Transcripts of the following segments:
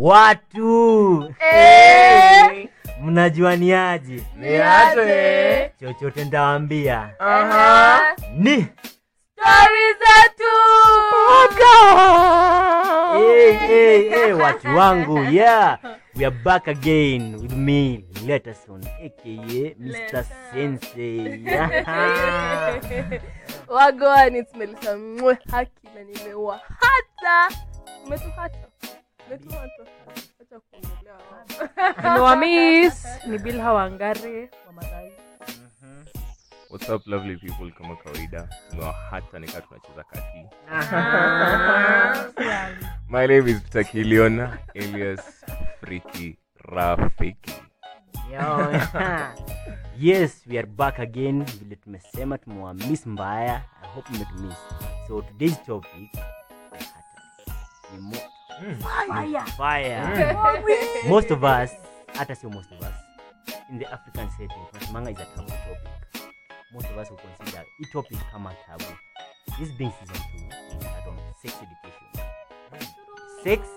watu mnajuaniaje? Niache chochote ndawaambia. Ni stories zetu. Watu wangu, yeah. We are back again with me, Letterson, aka Mr. Sensei. Wagwan, it's Melissa. Haki na nimewa hata. Metu hata kuongelea. Wa miss ni Bill Hawangare wa Madai. What's up, lovely people? Kama kawaida, tumewa hata nika tunacheza kati. My name is Takiliona, alias Freaky Rafiki. Yo, yes, we are back again. Vile tumesema tumewa miss mbaya. I hope you miss. So today's topic, Fire. Most of us, hata sio most of us, in the African setting, manga is a taboo topic. Most of us will consider it topic kama taboo. This being season 2, we start on sex education. Sex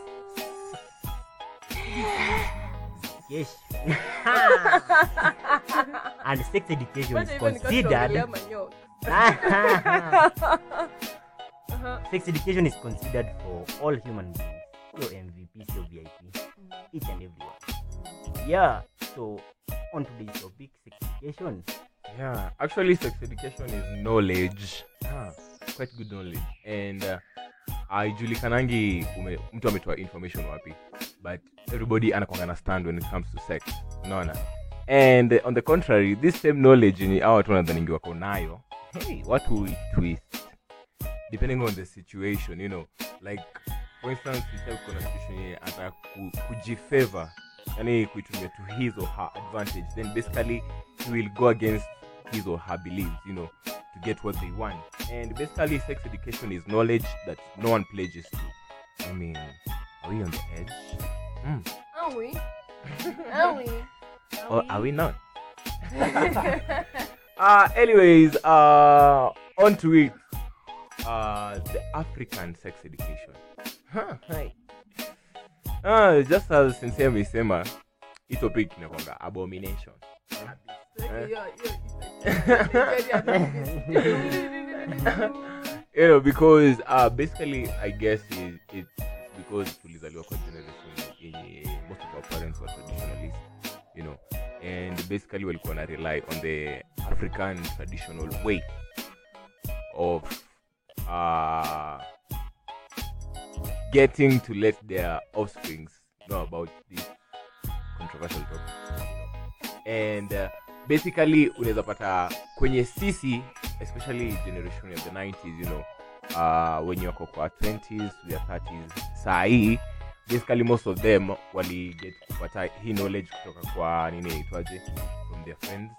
education. And sex education is considered. Sex education is considered for all human beings. Your MVP, your VIP, each and everyone. Yeah, so on today's topic, sex education. Yeah, actually sex education is knowledge. Quite good knowledge. And haijulikanangi mtu ametoa information wapi. But everybody anakuangana stand when it comes to sex. Unaona? And on the contrary, this same knowledge ni hawa watu nadhani wako nayo. Hey, what will we twist? Depending on the situation, you know, like for instance, we have conversation at kujifavor, yani kuitumia to his or her advantage, then basically you will go against his or her beliefs, you know, to get what they want. And basically sex education is knowledge that no one pledges to. I mean, are we on the edge? Are we? Or are we not? Anyways, on to it. The African sex education. Right. Just as Sensei amesema, hii topic inakuwa abomination. You know, because basically I guess it's because tulizaliwa kwa generation yenye most of our parents were traditionalists, you know, and basically we're gonna rely on the African traditional way of getting to let their offsprings know about this controversial topic. And basically unaweza pata kwenye sisi, especially generation of the 90s, you know, when you wako kwa 20s we are 30s sahi, basically most of them wali get kupata hii knowledge kutoka kwa nini itwaje, from their friends,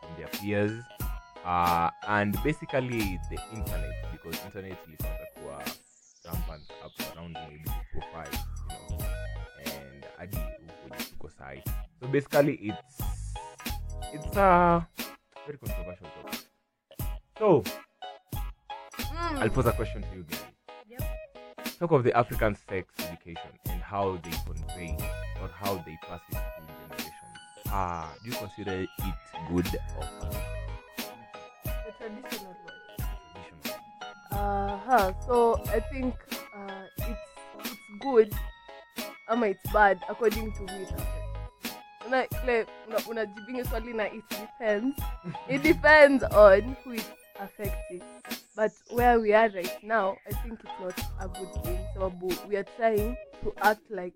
from their peers, and basically the internet, because internet ilipata kuwa rampant up around maybe 2005, you know, and adi uko sai. So basically it's a very controversial topic. So I'll pose a question to you guys. Yep. Talk of the African sex education and how they convey or how they pass it to generations. Do you consider it good or bad? Traditional way. So I think it's good ama it's bad according to me. Unajibinga swali na it depends. It depends on who it's affecting. But where we are right now, I think it's not a good thing. So we are trying to act like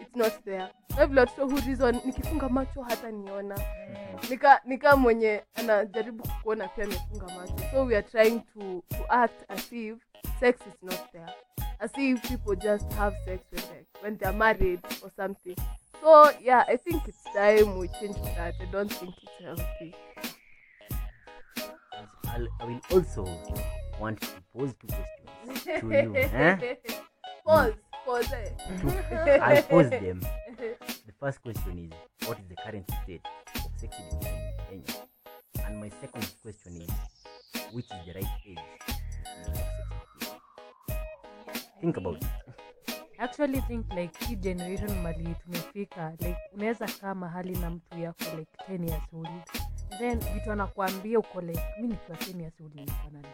it's not there. I've lost so who reason nikifunga macho hata niona. Nika mwenye anajaribu kuona pia nifunga macho. So we are trying to act as if sex is not there. As if people just have sex with sex when they are married or something. So yeah, I think it's time we change that. I don't think it's healthy. I will also want to pose two questions to you. I'll pose them. The first question is, what is the current state of sex education in Kenya? And my second question is, which is the right age? Think about it. I actually think like hii generation mali tumefika like unaweza kaa mahali na mtu yako like 10 years old, then vitu anakuambia uko like mimi nikiwa 10 years old nilikuwa nado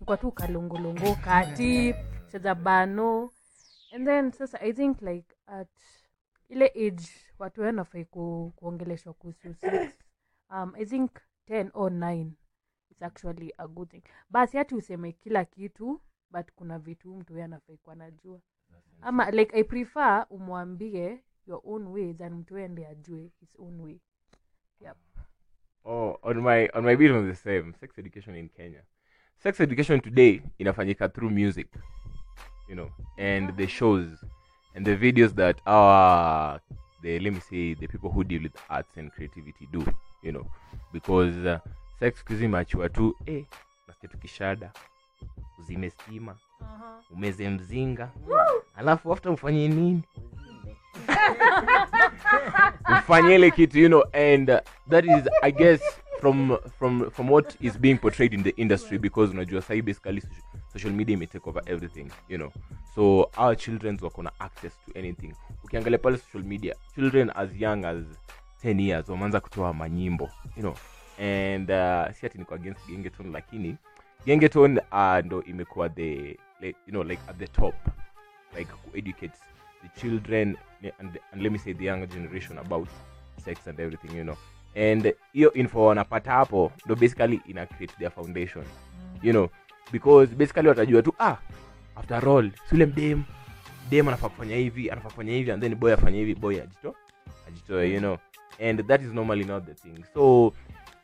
niko tu kalongolongo kati sasa bano. And then sasa I think like at ile age watu wanafai kuongeleshwa kuhusu sex I think 10 or 9 it's actually a good thing. Basi hata useme kila kitu but kuna vitu mtu yanafai kwa najua. Ama like I prefer umwambie your own way than mtu ende ajue his own way. Yep. Oh, on my video is the same. Sex education in Kenya. Sex education today inafanyika through music. You know, and the shows and the videos that the people who deal with arts and creativity do, you know, because sex kuzima chua tu nasikia tukishada uzime stima umeze mzinga alafu after ufanye nini ufanye ile kitu, you know, and that is I guess from what is being portrayed in the industry, because unajua sai basically social media may take over everything, you know, so our children are gonna access to anything. Ukiangalia pale social media, children as young as 10 years wameanza kutoa manyimbo, you know, and si ati niko against gengetone, lakini gengetone ndo imekuwa the like, you know, like at the top, like who educates the children and let me say the younger generation about sex and everything, you know, and hiyo info wanapata hapo ndo basically ina create their foundation, you know, because basically watajua tu after all sule dem anafanya hivi and then boy afanya hivi, boy ajitoe, you know, and that is normally not the thing. So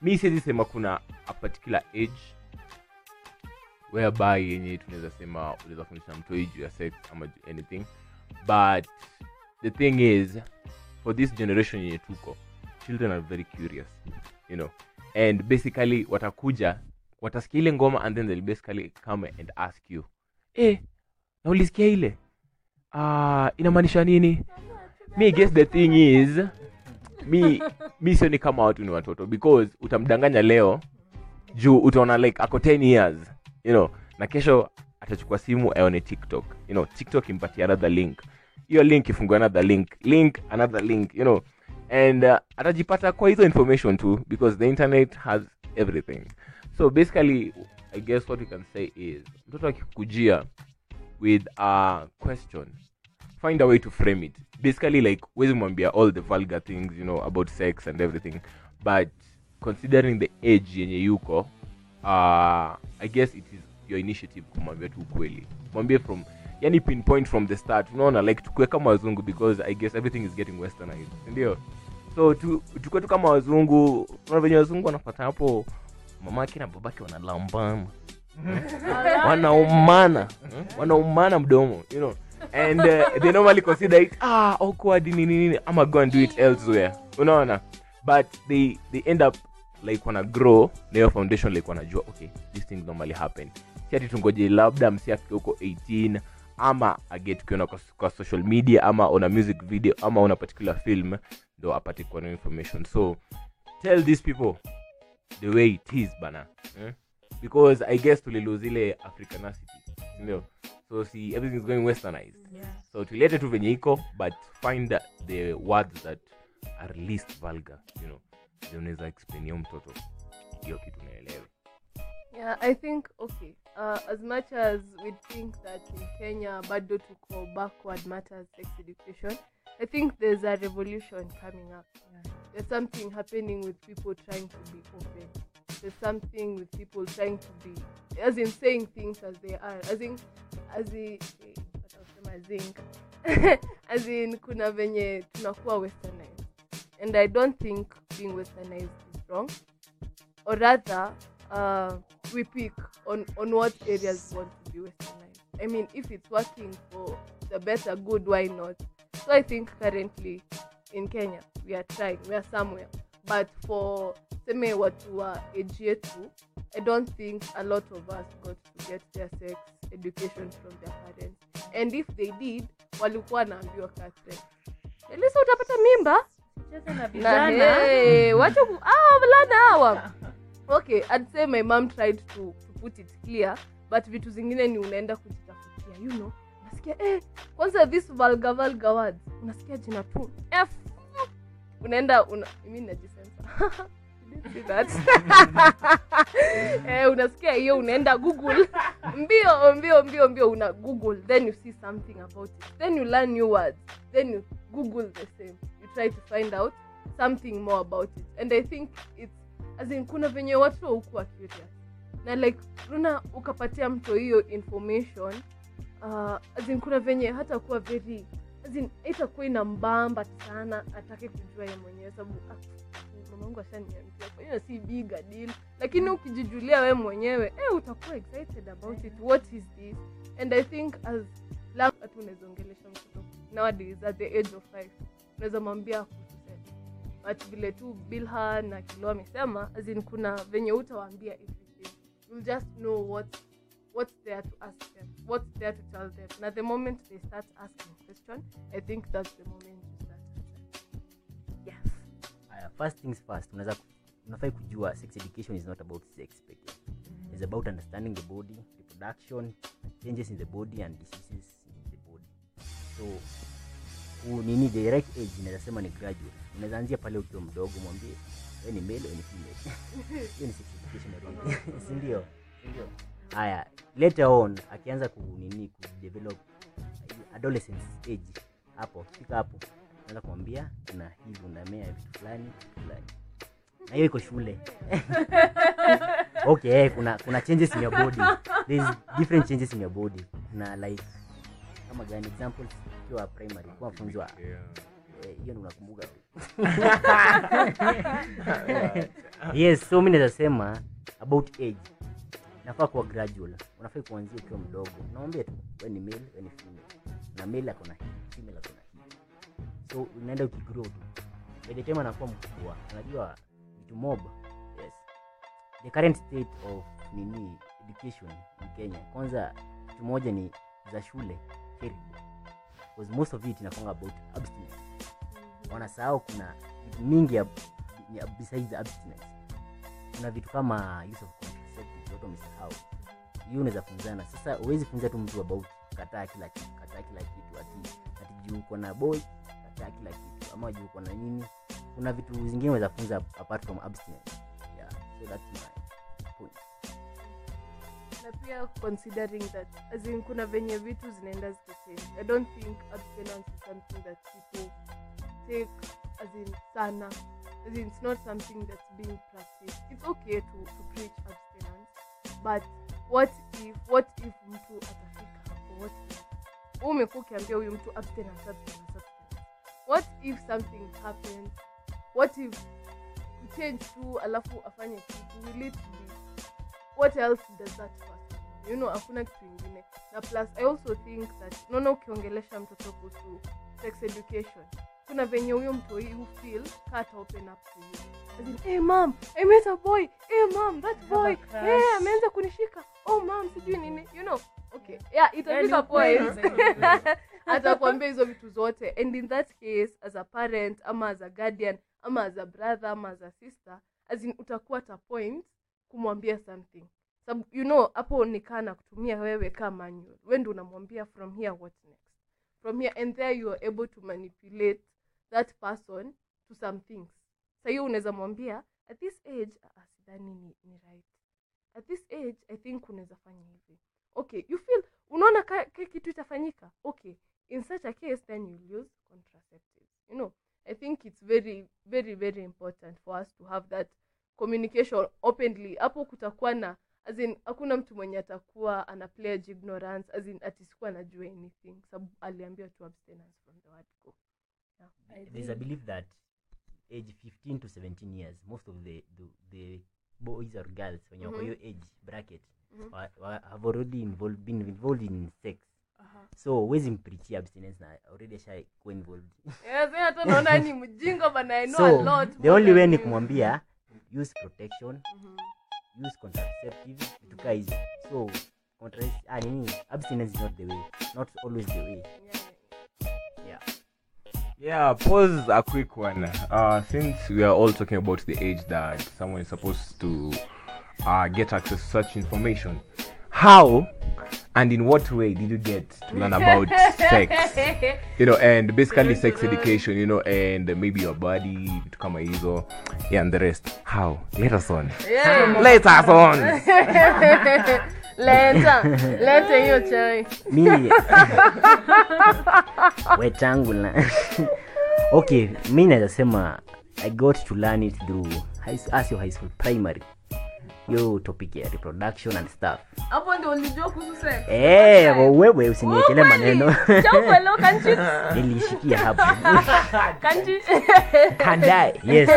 me siwezi sema kuna a particular age whereby yenye tunaweza sema unaweza kufundisha mtu age ya sex ama anything, but the thing is for this generation yenye tuko, children are very curious, you know, and basically watakuja watasikia ile ngoma and then they'll basically come and ask you na ulisikia ile inamaanisha nini? Me guess the thing is me sioni kama watu ni watoto, because utamdanganya leo juu utaona like ako 10 years, you know, na kesho atachukua simu aone TikTok, you know, TikTok impatia another link, hiyo link ifungua another link another link, you know, and atajipata kwa hizo information too, because the internet has everything. So basically I guess what we can say is mtoto akikujia with a question, find a way to frame it. Basically like wezi mwambia all the vulgar things, you know, about sex and everything, but considering the age yenye yuko I guess it is your initiative kumwambia tu kweli, mwambie from yani pinpoint from the start, unaona like tukue kama wazungu, because I guess everything is getting westernized, ndio so tukue tu kama wazungu, unaona venye wazungu wanapata hapo mamake na babake wanalambana wanaumana mdomo, you know, and they normally consider it awkward nini I'm going to do it elsewhere, unaona, but they end up like wanna grow their foundation, like wanajua okay these things normally happen, si ati tungoje labda msiafike huko 18 ama agate kuona kwa social media ama on a music video ama on a particular film ndo apate kwa information. So tell these people the way it is bana, because I guess tulilose ile Africanacity, you know, so see everything is going westernized, so tulete tu venye iko, but find the words that are least vulgar, you know, ndio unaweza explain hiyo mtoto hiyo kitu naelewa. Yeah, I think okay, as much as we think that in Kenya bado tuko backward matters sex education, I think there's a revolution coming up. There's something happening with people trying to be open. There's something with people trying to be, as in saying things as they are. As in kuna venye tunakuwa westernized. And I don't think being westernized is wrong. Or rather, we pick on what areas we want to be westernized. I mean, if it's working for the better good, why not? So I think currently in Kenya we are somewhere, but for seme watu wa age yetu, I don't think a lot of us got to get their sex education from their parents, and if they did walikuwa naambiwa katre Melissa utapata mimba cheza na vijana wacha wavulana hawa. Okay, I'd say my mom tried to put it clear, but vitu zingine ni unaenda kujitafutia, you know, unasikia kwanza this vulgar words unasikia jina tu f unaenda mimi najisensa did that unasikia hiyo unaenda Google mbio una Google then you see something about it then you learn new words then you Google the same you try to find out something more about it and I think it's as in kuna venye watu hukuwa curious na like una ukapatia mtu hiyo information as in kuna venye hata kuwa very as in itakuwa inambamba sana atake kujua yeye mwenyewe sababu Mungu ashaniambia kwa hiyo si big a deal lakini ukijijulia wewe mwenyewe utakuwa excited about it what is this and I think as love atunezongelesha mtoto nowadays at the age of 5 unaweza mwambia but vile tu Bilha na Kilo amesema as in kuna venye utawaambia everything you'll just know what's there to ask them what's there to tell them and at the moment they start asking questions I think that's the moment you start yes first things first unafai kujua sex education is not about sex pekee it's about understanding the body reproduction changes in the body and diseases in the body so nini direct age ninasema ni graduate unaweza anzia pale ukiwa mdogo mwambie wewe ni male au ni female hiyo ni sex education ndio haya later on akianza ku develop adolescence age hapo fika hapo unaweza kumwambia kuna hivi unamea vitu fulani na hiyo iko shule okay kuna changes in your body there's different changes in your body na like kama gani example kwa primary kwa funzwa hiyo ndio nakumbuka yes so mimi nasema about age nafaa kwa gradual unafaa kuanzia ukiwa mdogo naomba tu wewe ni male wewe ni female na male ako na hii female ako na hii so unaenda ukigrow tu ile tema inakuwa mkubwa unajua vitu mob yes the current state of nini education in Kenya kwanza kitu moja ni za shule terrible because most of it inakuwa about abstinence wanasahau kuna mingi ya besides abstinence kuna vitu kama use of contraceptives watu wamesahau hiyo unaweza funzana sasa huwezi funza tu mtu about kataa kila kitu ati juu uko na boy kataa kila kitu ama juu uko na nini kuna vitu zingine unaweza funza apart from abstinence yeah so that's my point na pia considering that as in kuna venye vitu zinaenda zikisema I don't think abstinence is something that people take as in sana as in it's not something that's being practiced it's okay to preach abstinence but what if mtu atafika hapo what if umekuwa ukiambia huyu mtu abstinence what if something happens what if you change to alafu afanye kitu will it be what else does that person you know hakuna kitu kingine na plus I also think that no ukiongelesha mtoto kuhusu sex education kuna venye huyo mtu you feel cut open up to you as in hey mom I met a boy hey mom that boy hey ameanza kunishika oh mom sijui nini you know okay yeah itafika point atakwambia hizo vitu zote and in that case as a parent ama as a guardian ama as a brother ama as a sister as in utakuwa at a point kumwambia something sababu you know hapo nikana kutumia wewe kama manual wewe ndio unamwambia from here what next from here and there you are able to manipulate that person to some things so you unaweza mwambia at this age sidhani ni right at this age I think unaweza fanya hivi okay you feel unaona kitu itafanyika okay in such a case then you use contraceptives you know I think it's very very very important for us to have that communication openly hapo kutakuwa na as in hakuna mtu mwenye atakuwa ana play ignorance as in atisikuwa anajua anything sababu aliambiwa to abstinence from the word go yeah. There's a belief that age 15 to 17 years most of the boys or girls when you're your age bracket have already been involved in sex so wezi mpreach abstinence na already sha ko involved yes hata naona ni mjinga bana I know a lot the only way ni kumwambia use protection use contraceptive to guys so abstinence is not the way not always the way yeah pause a quick one since we are all talking about the age that someone is supposed to get access to such information how And in what way did you get to learn about sex? You know, and basically sex education, you know, and maybe your body, kama hizo, yeah, and the rest. How? Let us on. Later, you try. Me. Okay, me nasema I got to learn it through high school, primary. Yo, topic here, reproduction and stuff. Hapo ndio ulijua kuhusu sex. Eh, wewe usiniekele maneno. Chapa low kanchi. Nilishikia hapo. Kanchi. Kandai. Yes.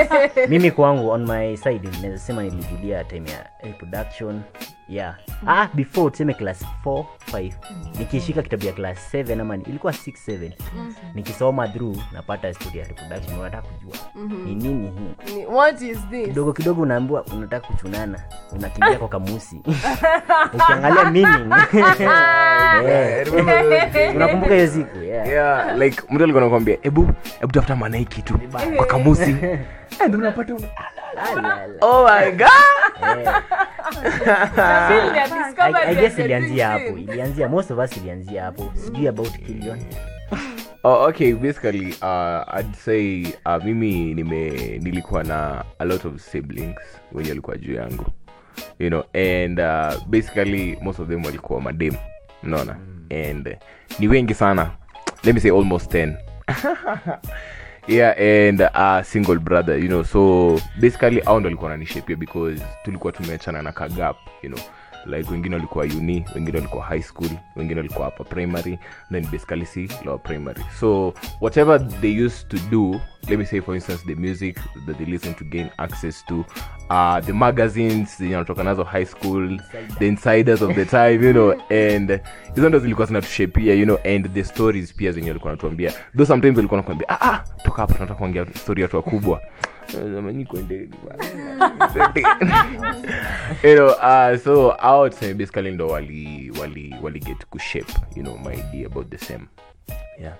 Mimi kwangu on my side nasema nilijulia time ya reproduction. Yeah. Mm-hmm. Before tuseme class 4, 5. Nikishika kitabu ya class 7 ama ilikuwa 6, 7. Mm-hmm. Nikisoma through napata study ya reproduction, unataka kujua. Mm-hmm. Ni nini hii? What is this? Kidogo kidogo unaambiwa unataka kuchunana, unakimbia kwa kamusi. Ukiangalia meaning. Unakumbuka hiyo siku? Yeah, like mtu alikuwa anakuambia, "Ebu tafuta maana hii kitu kwa kamusi." Ndio unapata oh my god. I guess ilianzia hapo. Most of us ilianzia hapo. Sijui about Takiliona. Oh, okay, basically I'd say mimi nilikuwa na a lot of siblings wenye walikuwa juu yangu. You know, and basically most of them walikuwa madem. Unaona? And ni wengi sana. Let me say almost 10. Yeah, and a single brother, you know, so basically hao ndio walikuwa wananishape because tulikuwa tumeachana na ka gap, you know, like wengine walikuwa uni, wengine walikuwa high school, wengine walikuwa hapa primary, then basically si lower primary. So whatever they used to do, let me say for instance the music that they listen to gain access to, the magazines, you know, talking about high school, the insiders of the time, you know, and hizo ndio zilikuwa zinatushape, you know, and the stories pia zenyewe walikuwa wanatuambia. Though sometimes walikuwa wanakuambia toka hapa tunataka kuongea story ya watu wakubwa. You know, so I would say basically ndo wali get to shape, you know, my idea about the same. Yeah.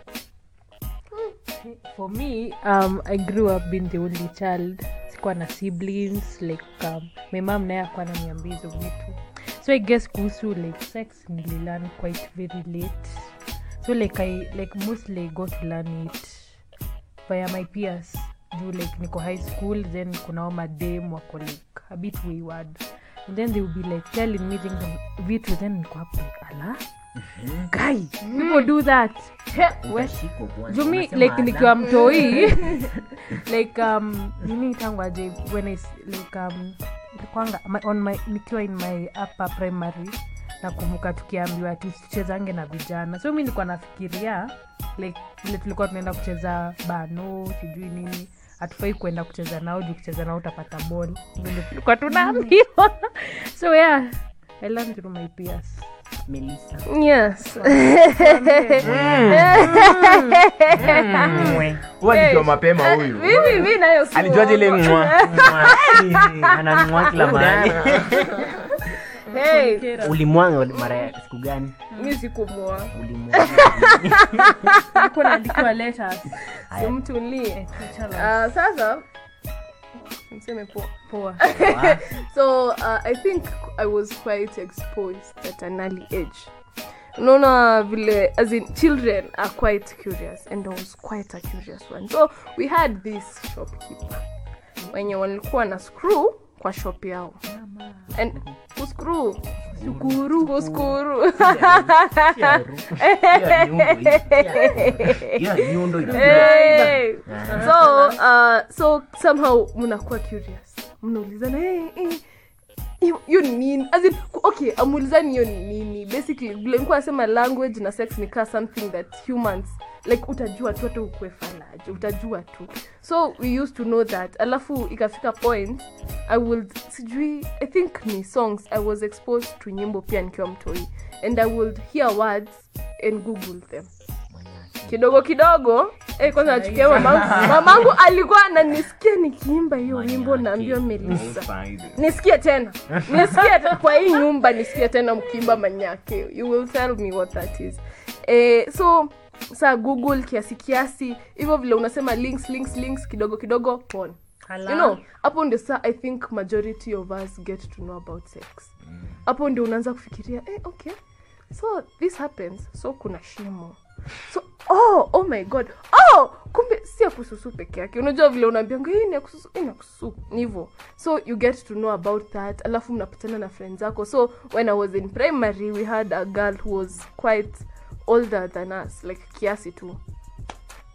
For me, I grew up being the only child. Sikuwa na siblings, like my mom naye alikuwa ananiambia hizo vitu. So I guess kuhusu like sex nililearn quite very late. So like I mostly got to learn it via my peers. Do like niko high school, then kuna madem wako like a bit wayward, and then they will be like telling me things vitu, then niko hapo ala guy people do that you mean like nikiwa mtoi like mimi tangwa je when I like kwanga on my nikiwa in my upper primary nakumbuka tukiambiwa ati tuchezange na vijana, so mimi nilikuwa nafikiria like ile tulikuwa tunaenda kucheza bano sijui nini, hatufai kwenda kucheza nao juu kucheza nao utapata ball, ndio tulikuwa tunaambiwa. So yeah, I learned through my peers. Melissa. Yes. Wewe ndio mapema huyu. Mimi nayo sio. Alijuaje ile mwa? Ana mwa kila mahali. Hey, ulimwanga mara ya siku gani? Mimi sikumoa. Ulimwanga. Niko naandika letters. Si mtu nilie. Sasa mseme poa. So I think I was quite exposed at an early age. Unaona vile, as in children are quite curious, and I was quite a curious one. So we had this shopkeeper wenye walikuwa na screw kwa shop yao. And uskuru uskuru so somehow mnakuwa curious, mnaulizana you mean as in okay amulizani you nini basically nilikuwa nasema language na sex ni ka something that humans like utajua tu hata ukwefalaje utajua tu, so we used to know that. Alafu ikafika point I think me songs I was exposed to nyimbo pia nikiwa mtoi, and I would hear words and google them kidogo kwanza achukue mamangu alikuwa ananisikia nikiimba hiyo nyimbo na ambio Melissa nisikie tena kwa hii nyumba nisikie tena mkiimba manyake, you will tell me what that is. So saa google kiasi hivyo vile unasema links kidogo porn. Hello. You know, hapo ndio saa I think majority of us get to know about sex. Hapo ndio unaanza kufikiria okay So this happens. So kuna shimo. So oh my god. Oh, kumbe si ya kususu peke yake. Unajua vile unaambianga hii ni ya kususu, hii ni ya kususu. Nivo. So you get to know about that. Alafu mnapatana na friends zako. So when I was in primary, we had a girl who was quite older than us, like kiasi tu.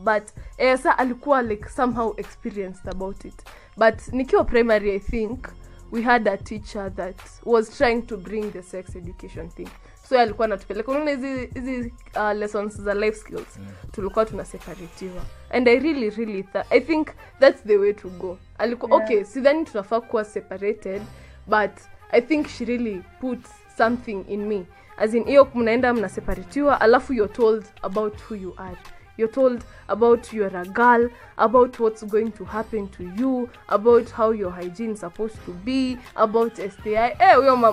But Esa alikuwa like somehow experienced about it. But nikiwa primary, I think we had a teacher that was trying to bring the sex education thing. So alikuwa anatupeleka kuna hizi lessons za life skills. Tulikuwa tunaseparatiwa. And I really I think that's the way to go. Alikuwa okay, sidhani tunafaa kuwa separated, but I think she really put something in me. As in hiyo mnaenda mnaseparatiwa, alafu you're told about who you are. You're told about you're a girl, about what's going to happen to you, about how your hygiene is supposed to be, about STI.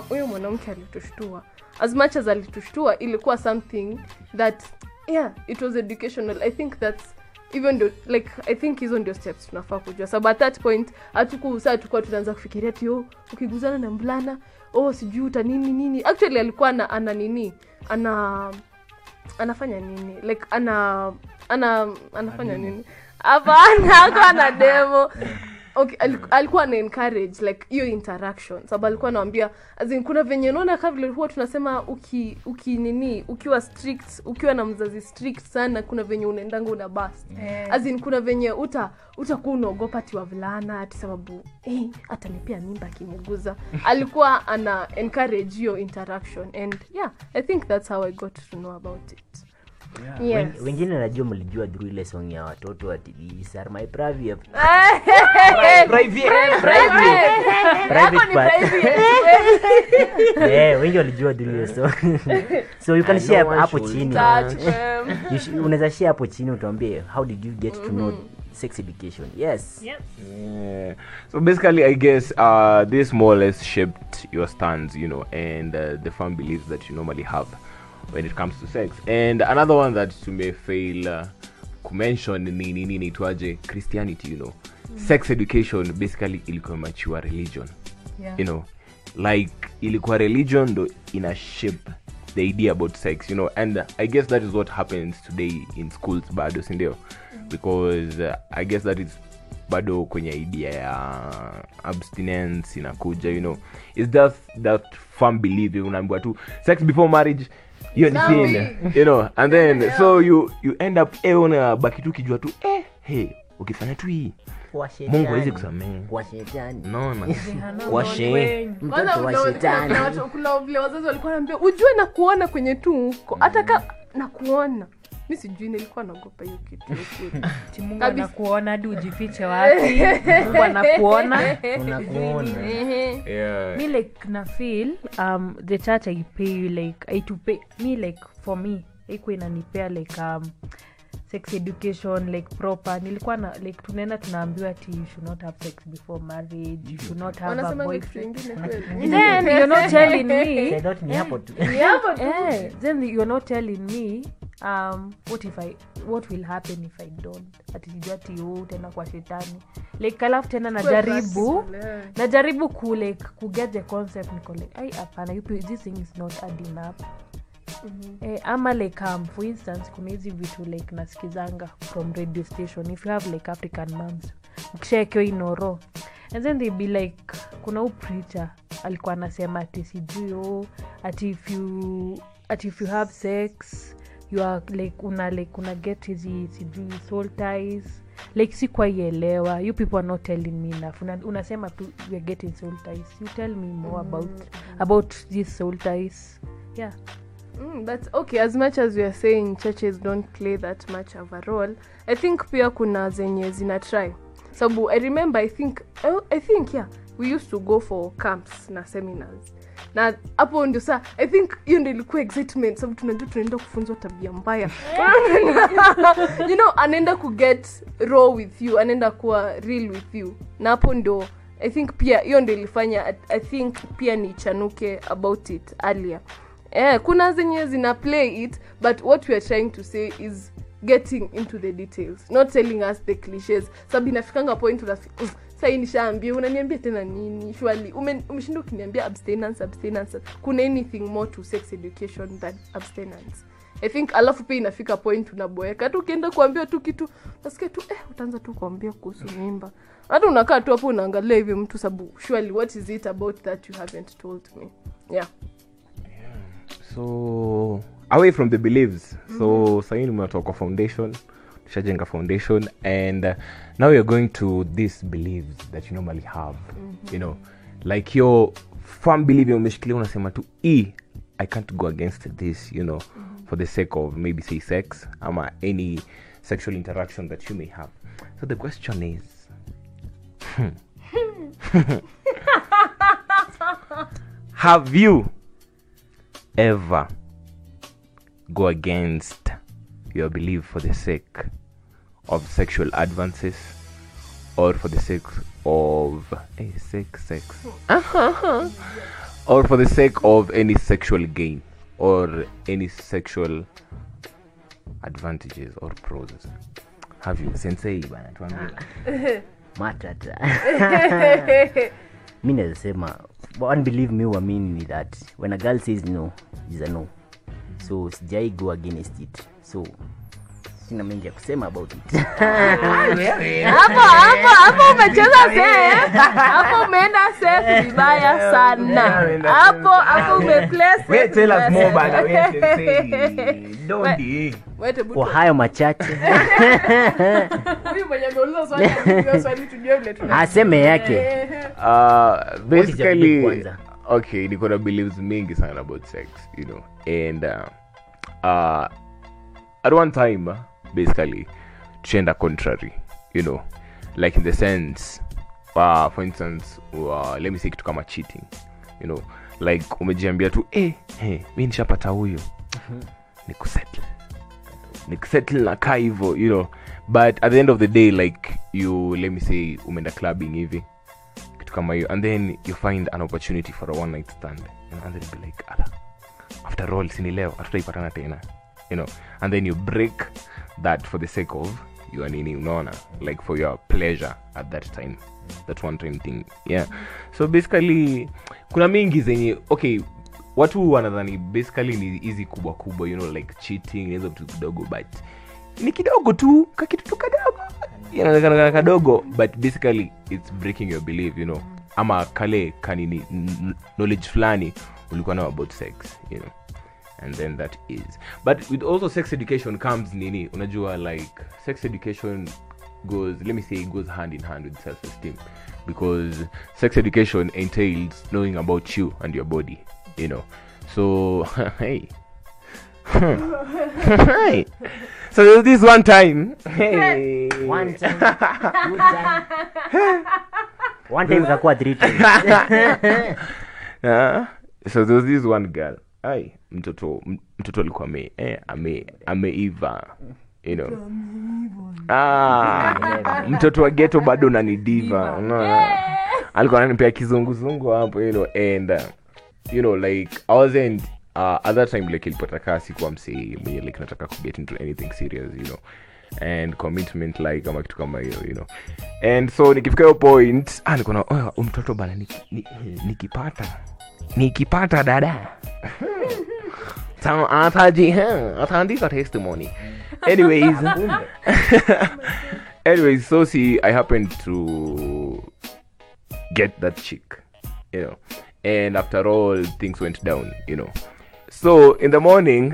Huyo mwanamke alitushtua. As much as alitushtua, ilikuwa something that, yeah, it was educational. I think that's even though, like, I think hizo ndio steps tunafaa kujua. So at that point, hatukuwa tunaanza kufikiria ati ukiguzana na mvulana, sijui uta nini. Actually alikuwa anafanya nini? Like anafanya nini? Hapana demo. Okay, alikuwa encourage like hiyo interaction. Sababu alikuwa anawaambia as in kuna venye unaona kama vile huwa tunasema ukiwa strict, ukiwa na mzazi strict sana kuna venye unaendanga una bust. As in kuna venye utakuwa unaogopa ati wavulana ati sababu atanipia mimba kimguza. Alikuwa ana encourage hiyo interaction and yeah, I think that's how I got to know about it. Yeah. Yes. Wengine najua mlijua through ile song ya watoto ati these are my private. Private. Eh, wengine walijua through ile song. So you can share hapo chini. Unaweza share hapo chini utuambie how did you get to know sex education? Yes. Yep. Yeah. So basically I guess this more or less shaped your stance, you know, and the firm beliefs that you normally have when it comes to sex. And another one that you may fail mention ni tuaje Christianity, you know. Sex education basically ilikuwa mature religion. Yeah. You know, like ilikuwa religion though in a shape the idea about sex, you know. And I guess that is what happens today in schools bado sindio, because I guess that is bado kwenye idea ya abstinence inakuja, you know. It's just that firm belief unaambiwa tu sex before marriage. You're insane, you know, and then so you end up on bakitu kijua tu hey ukifanya tu hii Mungu hawezi kusamehe kwa shetani. No man, kwa shetani, kwa shetani. Na watu kula vile wazazi walikuwa wanambia ujue na kuona kwenye tungo hata kama na kuona mimi sijui nilikuwa naogopa hiyo kitu eti Mungu anakuona hadi ujifiche wapi Mungu anakuona unakuona. Yeah, me like na feel the church I pay like I to pay me like for me iko inanipea like sex education like proper. Nilikuwa na like tunaenda tunaambiwa ati you should not have sex before marriage, you should not have a boyfriend. Then you're not telling me they don't need hapo tu then you're not telling me what will happen if I don't atijati tena kwa shetani like alafu tena najaribu ku like ku get the concept niko like hapana this thing is not adding up. Ama like for instance kuna hizi vitu like nasikizanga from radio station if you have like African moms ukishekeo inoro and then they be like kuna u preacher alikuwa anasema ati sijui if you have sex you are like una get hizi sijui soul ties like si kwa elewa. You people are not telling me enough. Unasema tu we are getting soul ties, you tell me more about these soul ties. Yeah. That's okay. As much as we are saying churches don't play that much of a role, I think pia kuna zenye zina try. Sababu I remember I think yeah, we used to go for camps na seminars. Na hapo ndio saa I think hiyo ndio ilikuwa excitement sababu tunaenda kufunzwa tabia mbaya. You know, anaenda ku get raw with you, anaenda kuwa real with you. Na hapo ndio I think pia hiyo ndio ilifanya I think pia ni chanuke about it earlier. Kuna zenye zina play it, but what we are trying to say is getting into the details, not telling us the clichés. Sababu inafikanga point Sai nishaambia unaniambia tena nini? Surely umeshindwa kuniambia abstinence. Kuna anything more to sex education than abstinence? I think alafu pia inafika point unaboeka tu ukienda kuambia tu kitu nasikia tu utaanza tu kuambia kuhusu mimba. Hata unakaa tu hapo unaangalia hivi mtu sababu surely what is it about that you haven't told me? Yeah. So away from the beliefs. Mm-hmm. So saini mnatoka foundation, shajenga foundation, and now you're going to these beliefs that you normally have. Mm-hmm. You know, like your firm belief umeshikilia unasema tu I can't go against this, you know. Mm-hmm. For the sake of maybe say sex or any sexual interaction that you may have. So the question is, have you ever go against your belief for the sake of sexual advances or for the sake of sex? Uh-huh. Or for the sake of any sexual gain? Or any sexual advantages or pros? Have you? Sensei bana tuambie. Matata. Mimi nasema one believe me or mean me that when a girl says no, is a no. So sijai go against it. So sina mengi ya kusema about it. Hapo umecheza safe. Hapo umeenda safe vibaya sana. Hapo umeplace. Wait till us more by the way to say. Don't be. Kwa hayo machache. Mimi mwenye ndolo swali ndio swali tujue vile tunasema. Aseme yake. Basically okay, Nicola believes mingi sana about sex, you know. And at one time basically trend contrary, you know, like in the sense for instance let me say kitu kama cheating, you know, like umejiambia tu mimi nishapata huyo nikusettle na kaa hivyo, you know, but at the end of the day like you let me say umeenda clubbing hivi kitu kama hiyo and then you find an opportunity for a one night stand and then be like ala after all sini leo hatutaipatana tena, you know, and then you break that for the sake of your nini unaona, like for your pleasure at that time, that one time thing. Yeah, so basically kuna mingi zenye okay watu wanadhani basically ni easy kubwa, you know, like cheating is up to kidogo but ni kidogo tu ka kitu tu kadogo, you know, kana kadogo but basically it's breaking your belief, you know, ama kale kanini knowledge fulani ulikuwa nayo about sex, you know. And then that is, but with also sex education comes nini unajua like sex education goes, let me say it goes hand in hand with self-esteem because sex education entails knowing about you and your body, you know, so hey. So there was this one time one time kakua 3 times so there was this one girl mtoto alikuwa ameiva, you know, mtoto wa ghetto bado na ni diva, alikuwa ananipea kizunguzungu hapo, you know, and you know like I wasn't at that time like nilipata kasi kwa msee mimi like nataka to get into anything serious, you know, and commitment like kama kitu kama hiyo, you know, and so nikifika hiyo point nilikuwa na mtoto bana nikipata dada ataandika testimony anyways so see I happened to get that chick, you know, and after all things went down, you know, so in the morning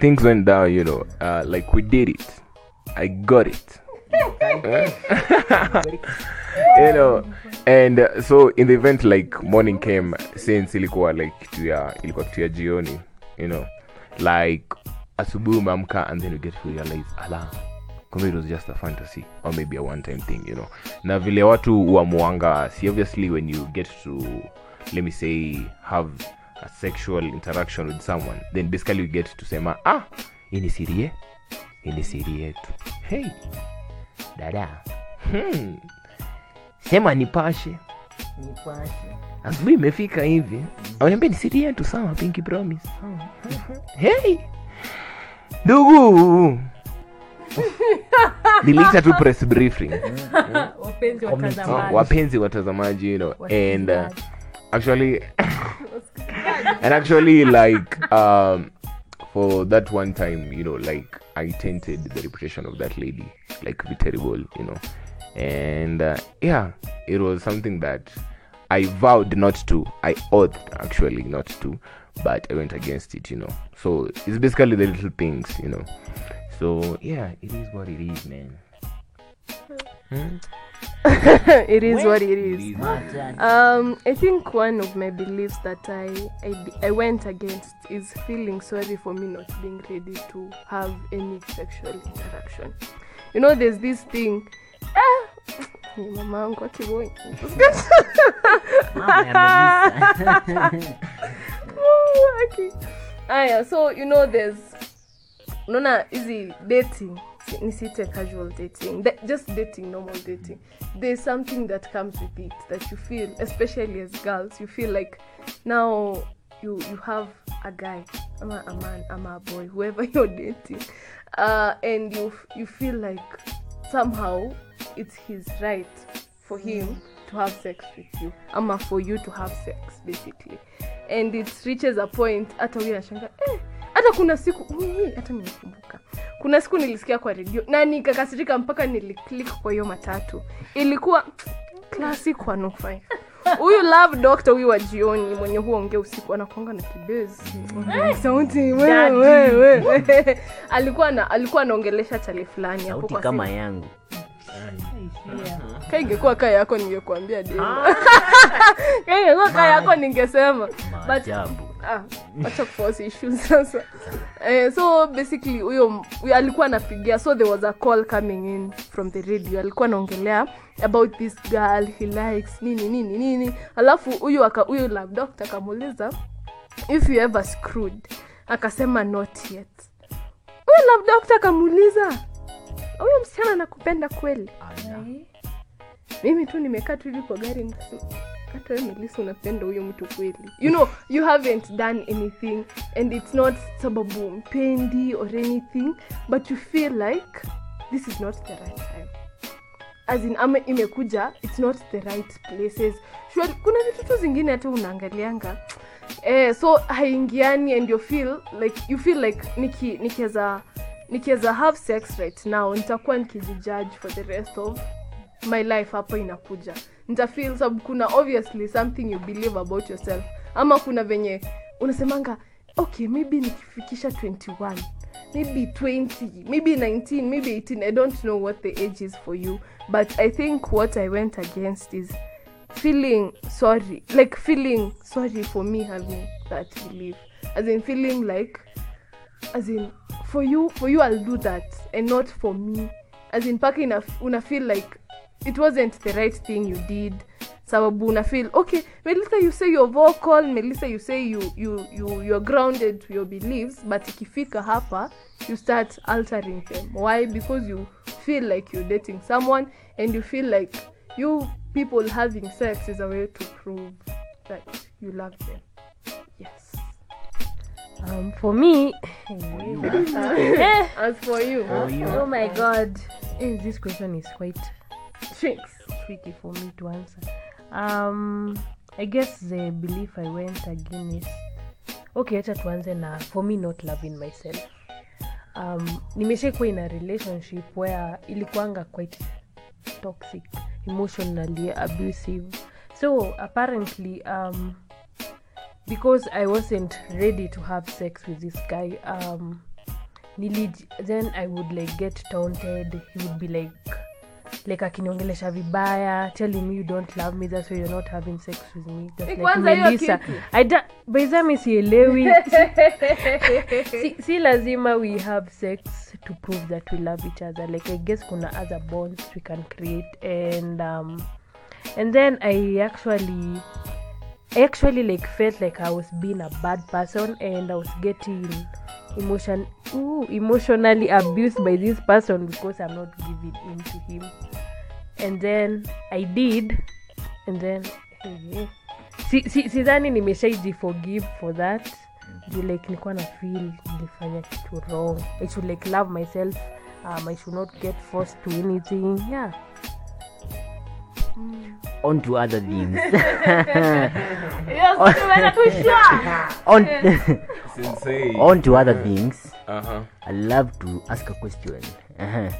things went down, you know, like we did it, I got it. You know, and so in the event like morning came since ilikuwa kitu ya jioni, you know, like asubuhi mamka and then we get to realize ala kumbe it was just a fantasy or maybe a one time thing, you know, na vile watu huamuanga si obviously when you get to let me say have a sexual interaction with someone then basically you get to sema ini siri yetu dada sema nipashe asubuhi imefika hivi ananiambia ni siri yetu sawa pinky promise dugu niliita tu press briefing. Wapenzi watazamaji, you know, and actually like for that one time, you know, like I tainted the reputation of that lady, like terrible, you know, and yeah, it was something that I vowed not to. I ought actually not to, but I went against it, you know. So it's basically the little things, you know. So yeah, it is what it is, man. It is what it is. I think one of my beliefs that I went against is feeling sorry for me not being ready to have any sexual interaction. You know, there's this thing. So you know, there's nona easy dating. Nisite casual dating, just dating, normal dating. There's something that comes with it that you feel, especially as girls, you feel like now you have a guy, a man, a boy, whoever you're dating, and you feel like somehow it's his right for him to have sex with you, for you to have sex, basically. And it reaches a point hata wewe unashangaa hata kuna siku mimi hata nimekumbuka. Kuna siku nilisikia kwa radio na nikakasirika mpaka niliclick kwa hiyo matatu. Ilikuwa classic 105. Huyu love doctor huyu wa jioni mwenye huongea usiku anakuanga na kibezi. Sauti wewe. Alikuwa anaongelesha chale fulani hapo kwa kama yangu. Kaingekuwa kaya yako ningekuambia demo. Kaingekuwa kaya yako ningesema. But acha force issues sasa. So basically huyo alikuwa anapigia, so there was a call coming in from the radio. Alikuwa anaongelea about this girl he likes nini. Alafu huyo lab doctor akamuuliza if you ever screwed. Akasema not yet. Huyo lab doctor akamuuliza huyo msichana anakupenda kweli? Mimi tu nimekaa tu hivi kwa gari nikasema hata wewe Melissa unapenda huyo mtu kweli? You know, you haven't done anything and it's not sababu mpendi or anything, but you feel like this is not the right time. As in imekuja, it's not the right places. Sure, kuna vitu zingine hata unaangalianga. So haingiani and you feel like nikiweza have sex right now nitakuwa nikijudge for the rest of my life hapo inakuja. Nitafeel sababu kuna obviously something you believe about yourself. Ama kuna venye unasemanga, okay, maybe nikifikisha 21, maybe 20, maybe 19, maybe 18. I don't know what the age is for you, but I think what I went against is feeling sorry for me having that belief. As in feeling like, as in for you I'll do that and not for me. As in packing una feel like it wasn't the right thing you did. Sababu una feel, okay, Melissa, you say you're vocal, Melissa, you say you're grounded to your beliefs, but ikifika hapa you start altering them. Why? Because you feel like you're dating someone and you feel like you people having sex is a way to prove that you love them. Yes. For me, as for you, oh my God, this question is quite tricky for me to answer. I guess the belief I went again is okay. Acha tuanze na for me not loving myself. Nimeshakuwa in a relationship where ilikuanga quite toxic, emotionally abusive. So apparently, because I wasn't ready to have sex with this guy, then I would like get taunted. He would be like akiniongelesha vibaya, telling me you don't love me, that's why you're not having sex with me. Just like Melissa, I don't. By the way, si lazima we have sex to prove that we love each other. Like I guess kuna other bonds we can create, and then I actually like felt like I was being a bad person and I was getting emotionally abused by this person because I'm not giving in to him. And then I did, and then sidhani nimeshaji forgive for that. You like nilikuwa na feel nilifanya kitu wrong. I should like love myself I should not get forced to anything. Yeah. On to other things. On to other things. Uh-huh. I love to ask a question. Uh-huh.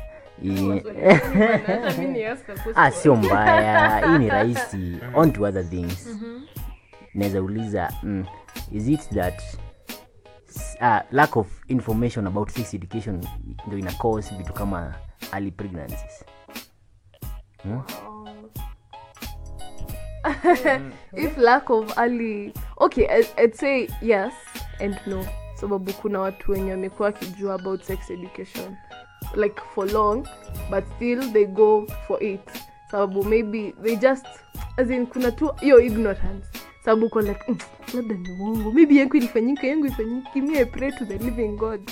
Sio mbaya, hii ni rahisi. On to other things. Mm-hmm. Naweza uliza, is it that lack of information about sex education ndio ina cause vitu kama early pregnancies? If lack of early, okay, I'd say yes and no. Sababu kuna watu wenye wamekuwa kijua about sex education like for long but still they go for it. Sababu maybe they just as in kuna tu hiyo ignorance. Sababu kwa like labda ni wongo. Maybe yangu ilifanyika, yangu ifanyiki. Me I pray to the living God.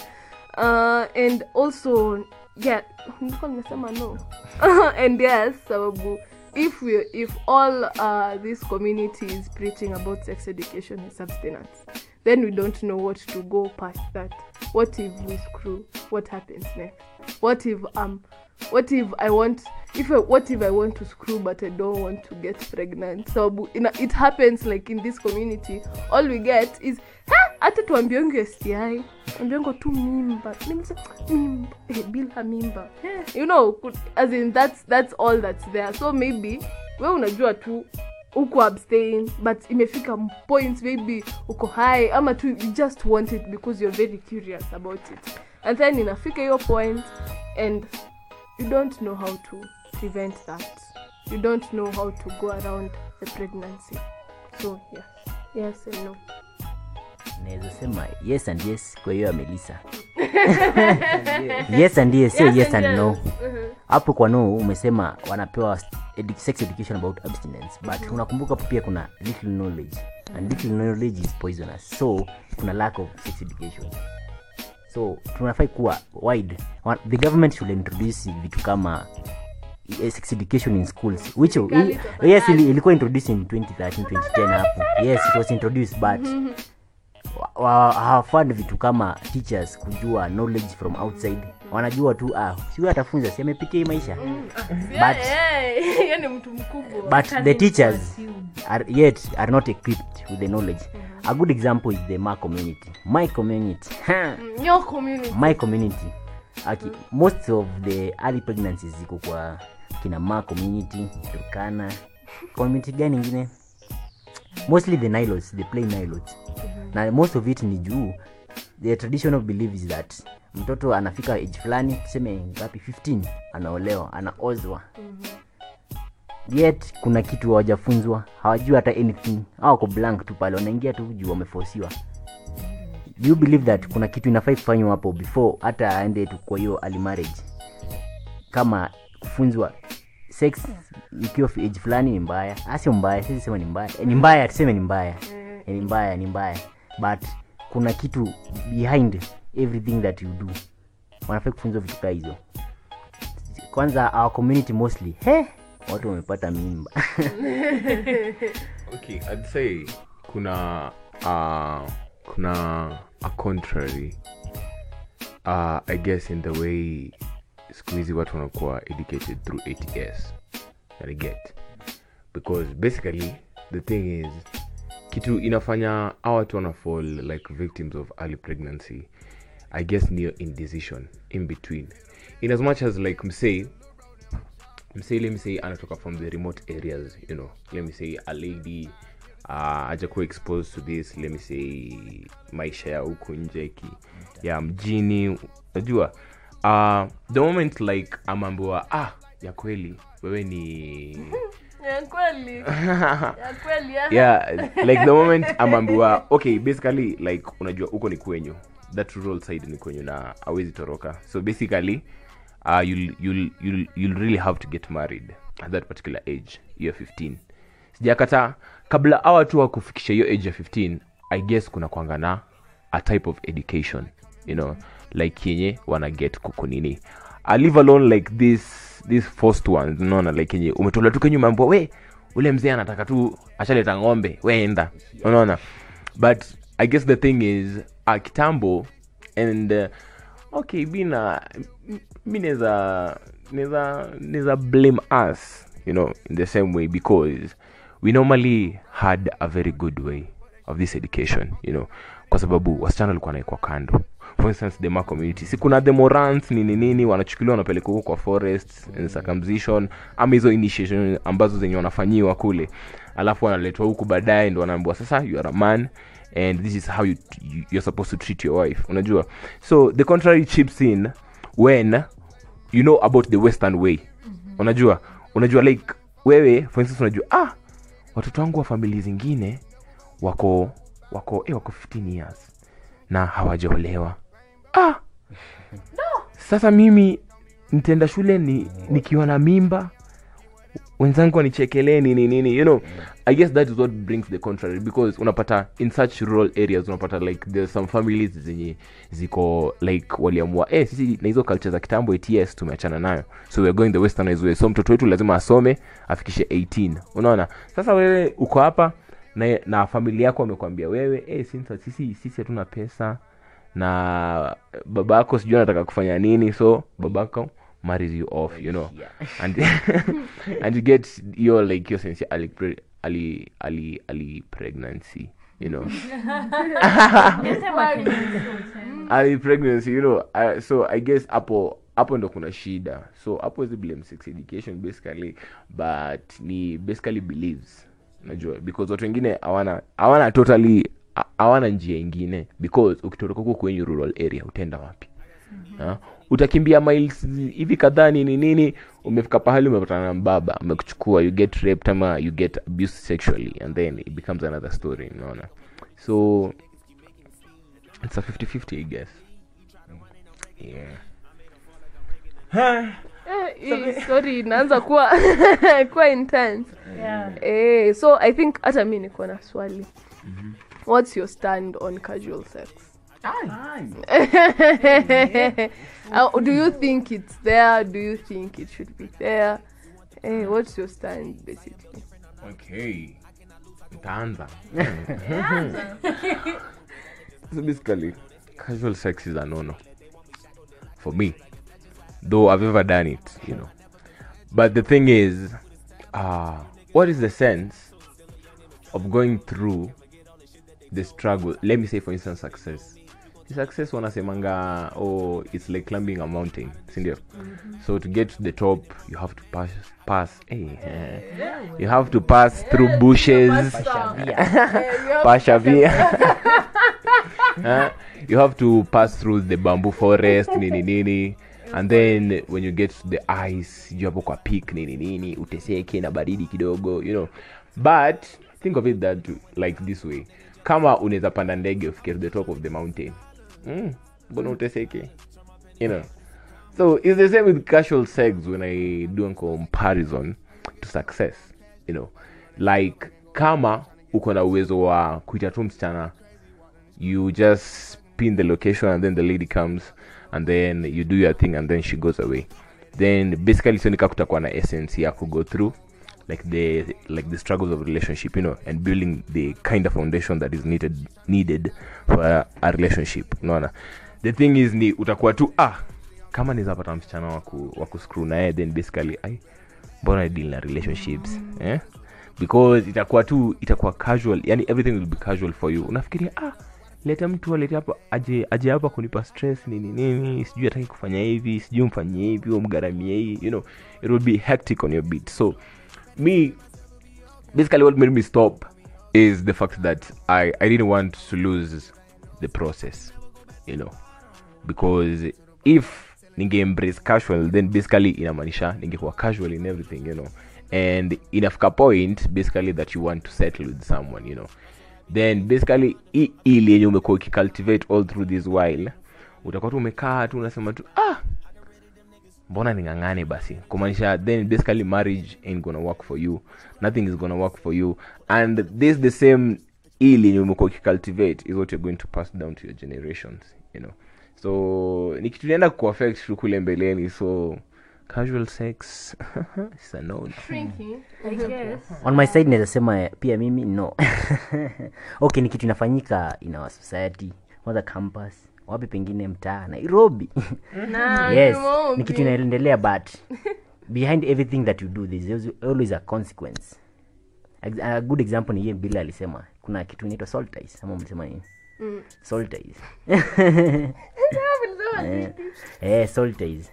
And also yeah, nilikuwa nimesema no. And yes, sababu if all these communities preaching about sex education and substance, then we don't know what to go past that. What if we screw? What happens next? What if I want to screw but I don't want to get pregnant? So it happens like in this community, all we get is hata tuambiango STI, ambiango tu mimba, bila mimba. You know, as in that's all that's there. So maybe wewe unajua tu uko abstain but imefika points maybe uko high ama tu you just want it because you're very curious about it. And then inafika hiyo point and you don't know how to prevent that. You don't know how to go around the pregnancy. So yes. Yes and no. Naweza sema yes and yes kwa hiyo Melissa. Yes and yes, yes, yes and no. Hapo kwa no umesema wanapewa sex education about abstinence but unakumbuka hapo pia kuna little knowledge and little knowledge is poisonous. So kuna lack of sex education. So tunafai kuwa wide. The government should introduce vitu kama sex education in schools which yes ilikuwa introduced in 2013-2010 hapo. Yes it was introduced but hawafund vitu kama teachers kujua knowledge from outside. Wanajua tu siwe atafunza si amepitia maisha. But yeye ni mtu mkubwa. But the teachers are not equipped with the knowledge. A good example is the my community. Okay, most of the early pregnancies ziko kwa kina ma community, Turkana. Community gani nyingine? Mostly the Nilots, the plain Nilots. Now most of it ni juu. The traditional belief is that mtoto anafika age fulani, tuseme ngapi 15, anaolewa, anaozwa. Yet kuna kitu hawajafunzwa, hawajui hata anything. Hawako blank tu pale, wanaingia tu juu wameforsiwa. Do you believe that kuna kitu inafai kufanywa hapo before hata aende tu kwa hiyo early marriage? Kama kufunzwa sex ikiwa age fulani ni mbaya, sio mbaya, sisi sema ni mbaya. Ni mbaya, tuseme ni mbaya. Ni mbaya. But kuna kitu behind everything that you do. Wanafaa kufunzwa vitu kama hizo. Kwanza our community mostly. Watu wamepata mimba. Okay, I'd say kuna a contrary. I guess in the way squeezy watu wanakuwa educated through ATS. That I get. Because basically the thing is kitu inafanya watu wana fall like victims of early pregnancy. I guess near indecision in between. In as much as like let me say anatoka from the remote areas, you know, let me say a lady hajakuwa exposed to this, let me say maisha ya huko nje ya mjini, unajua the moment like amambiwa ya kweli wewe ni ya kweli like the moment amambiwa okay basically like unajua huko ni kwenyu, that rural side ni kwenyu na hawezi toroka, so basically you'll really have to get married at that particular age, year 15. Sijakata kabla watu wa kufikisha hiyo age ya 15, I guess kuna kuangana a type of education, you know, like yenye wana get kuko nini. I live alone like this first one, no na like yenye umetola tu kwenye mambo we ule mzee anataka tu achaleta ngombe we enda, unaona. But I guess the thing is kitambo and okay bina me neither blame us, you know, in the same way, because we normally had a very good way of this education, you know, kwa sababu wasichana walikuwa naikwa kando. For instance, the Ma community, si kuna demorants nini wanachukuliwa wanapelekwa huko kwa forest and circumcision ama hizo initiation ambazo zenye wanafanyiwa kule, alafu wanaletwa huku baadaye ndio wanaambiwa sasa you are a man and this is how you're supposed to treat your wife, unajua. So the contrary chips in when you know about the western way. Unajua like wewe for instance unajua watoto wangu wa familia zingine wako 15 years na hawajaolewa. No. Sasa mimi nitaenda shule nikiwa na mimba, wenzangu wanichekelee nini, you know. I guess that is what brings the contrary, because unapata in such rural areas unapata like there's some families zenye ziko like waliamua sisi na hizo culture za kitambo ATS tumeachana nayo, so we're going the westernized way, so mtoto wetu lazima asome afikishe 18. Unaona, sasa wewe uko hapa na familia yako wamekwambia wewe sisi hatuna pesa na babako sijui anataka kufanya nini, so babako marries you off, you know. And and you get your like your sense early pregnancy, you know. Early pregnancy, you know. So I guess hapo ndo kuna shida, so hapo is the blame sex education basically, but ni basically believes, unajua, because watu wengine hawana totally hawana njia nyingine, because ukitoroka huko kwenye rural area utaenda wapi? Utakimbia miles hivi kadhaa nini umefika pahali umepatana na baba amekuchukua, you get raped ama you get abused sexually, and then it becomes another story, unaona. So it's a 50-50 I guess. Yeah. Sorry, inaanza kuwa intense. Yeah. So I think hata mimi niko na swali. What's your stand on casual sex? Do you think it's there? Do you think it should be there? What's your stand basically? Okay. Ntaanza. So basically, casual sex is a no-no for me. Though I've ever done it, you know. But the thing is, what is the sense of going through the struggle? Let me say, for instance, success. Success, wanasemanga, it's like climbing a mountain, sindio? So to get to the top, you have to pass through bushes, pashavia. You have to pass through the bamboo forest, nini. And then when you get to the ice, you have a peak, nini, uteseke na baridi kidogo, you know. But think of it that like this way. Kama unaweza panda ndege ufike to the top of the mountain. Mbona uteseke? You know. So it's the same with casual sex when I do a comparison to success, you know. Like kama uko na uwezo wa kuita tu msichana, you just pin the location and then the lady comes and then you do your thing and then she goes away. Then basically so nikakutakuwa na essence ya ku go through like the struggles of relationship, you know, and building the kind of foundation that is needed for a relationship. Unaona, the thing is ni utakuwa tu kama niza pata msichana wa ku screw naye, then basically mbona deal na relationships because itakuwa casual, yani everything will be casual for you. Unafikiria leta mtu alete hapa aje hapa kunipa stress nini sijui hataki kufanya hivi sijui mfanyie hivi umgaramie hii, you know, it will be hectic on your beat. So me, basically what made me stop is the fact that I didn't want to lose the process, you know, because if ninge embrace casual, then basically inamaanisha ningekuwa casual in everything, you know, and inafika point basically that you want to settle with someone, you know, then basically ile yenye umekuwa ukicultivate all through this while utakuwa tu umekaa tu unasema tu mbona ningangane basi, kumaanisha then basically marriage ain't gonna work for you, nothing is gonna work for you, and this the same ile yenye umekuwa ukicultivate is what you're going to pass down to your generations, you know. So ni kitu inaenda kuaffect kule mbeleni, so casual sex is a no. Freaky, I guess. On my side naweza sema pia mimi no. Okay, ni kitu inafanyika in our society, on the campus. wapi pengine mtaa Nairobi. No, yes, ni kitu inaendelea, but behind everything that you do there's always a consequence. A good example ni yeye Bila alisema kuna kitu inaitwa salt ice, ama mlisema nini? Salt ice. Salt ice.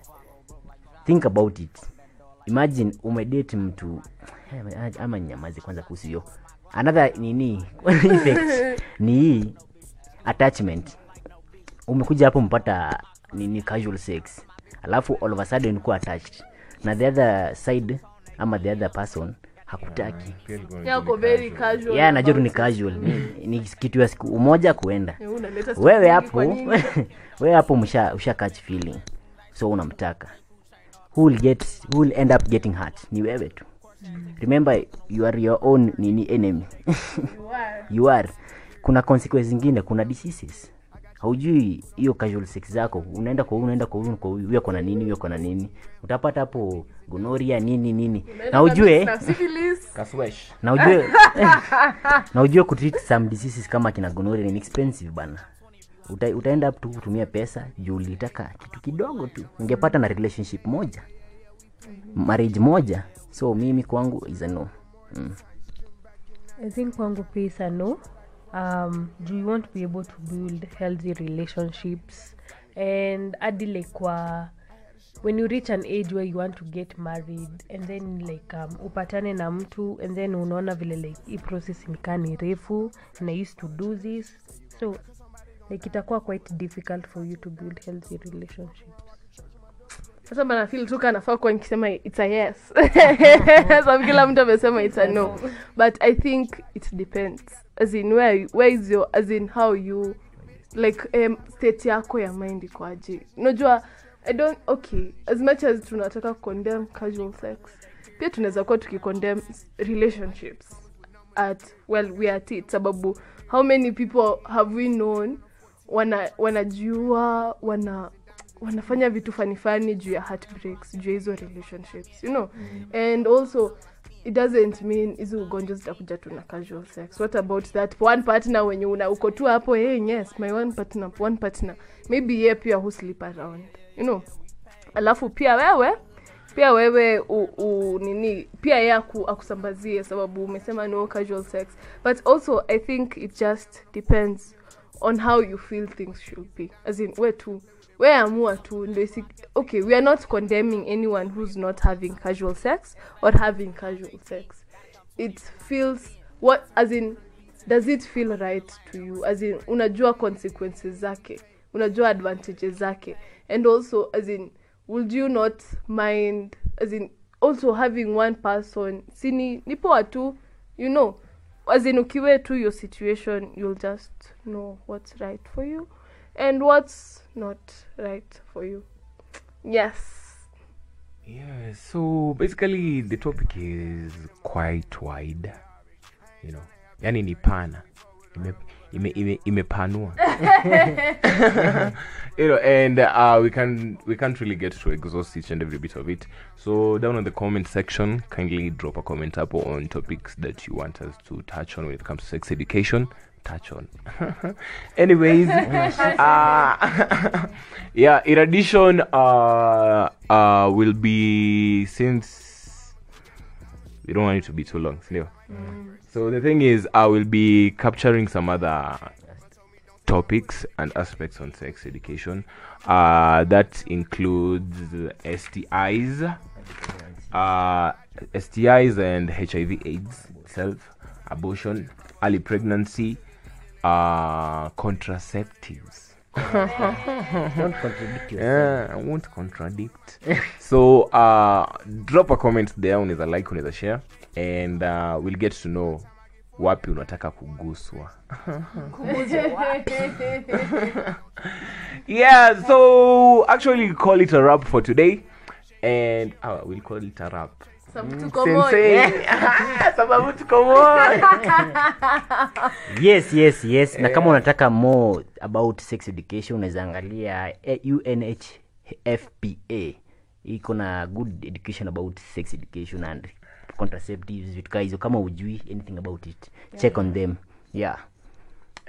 Think about it. Imagine umedate mtu ama nyamaze kwanza kuhusu hiyo. Another nini effect ni attachment. Umekuja hapo mpata nini casual sex. Alafu all of a sudden uko attached. Na the other side ama the other person hakutaki. Yako very casual. Yeah, najua ni casual. Ni kitu ya siku moja kuenda. Wewe hapo msha catch feeling. So unamtaka. Who will end up getting hurt? Ni wewe tu. Remember you are your own nini enemy. You are. Kuna consequences zingine, kuna diseases. Haujui hiyo casual sex zako unaenda kwa huyu yuko na nini utapata hapo gonorrhea nini na ujue kaswesh na ujue kutreat some diseases kama kina gonorrhea ni expensive bana. Utaenda up tu kutumia pesa juu litaka kitu kidogo tu ungepata na relationship moja, marriage moja. So mimi kwangu is a no. I think kwangu pesa no. Do you want to be able to build healthy relationships? And when you reach an age where you want to get married and then like upatane na mtu and then unaona vile like I process imekani refu and I used to do this, so like itakuwa quite difficult for you to build healthy relationships. Sasa bana feel tu kana fa kwa nikisema it's a yes. Sasa kila mtu amesema it's a no. But I think it depends. As in where is your, as in how you like state yako ya mind iko aje. Unajua as much as tunataka condemn casual sex, pia tunaweza kwa tukicondemn relationships at we are it sababu how many people have we known wanafanya vitu funny juu ya heartbreaks, juu hizo relationships, you know. And also it doesn't mean hizo ugonjwa zitakuja tu na casual sex. What about that one partner wenye una uko tu hapo, hey yes my one partner maybe yeye pia who sleep around, you know. Alafu pia wewe nini pia yeye akusambazie sababu umesema no casual sex. But also I think it just depends on how you feel things should be, as in we are not condemning anyone who's not having casual sex or having casual sex. It feels what, as in does it feel right to you? As in unajua consequences zake, unajua advantages zake, and also as in would you not mind, as in also having one person sini nipoa tu, you know, as in ukiwe to your situation you'll just know what's right for you and what's not right for you. Yes, so basically the topic is quite wide, you know. Yani ni pana, imepanua. You know, and we can't really get to exhaust each and every bit of it. So down on the comment section, kindly drop a comment up on topics that you want us to touch on when it comes to sex education. Touch on. Anyways, yeah, in addition, will be, since we don't want it to be too long, so the thing is I will be capturing some other topics and aspects on sex education. That includes STIs and HIV AIDS itself, abortion, early pregnancy, contraceptives. Don't contradict yourself. I won't contradict. So drop a comment there, unaweza like, unaweza share, and we'll get to know wapi unataka kuguswa. Yeah, so actually call it a wrap for today, and we'll call it a wrap. Sababu tuko moja. Yes. Na kama unataka more about sex education unaweza angalia UNHFPA. Iko na good education about sex education and contraceptives, vitu kama hizo. Kama hujui anything about it, check on them. Yeah.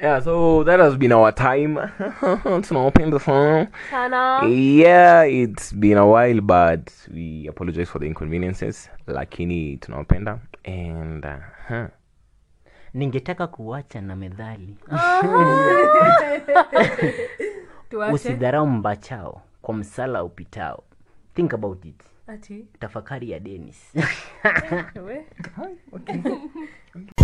Yeah, so that has been our time. To open the phone. Yeah, it's been a while, but we apologize for the inconveniences. Lakini tunawapenda and ningetaka kuwacha na medhali. Usidharau mbachao kwa msala upitao. Think about it. Ati tafakari ya Dennis. Okay.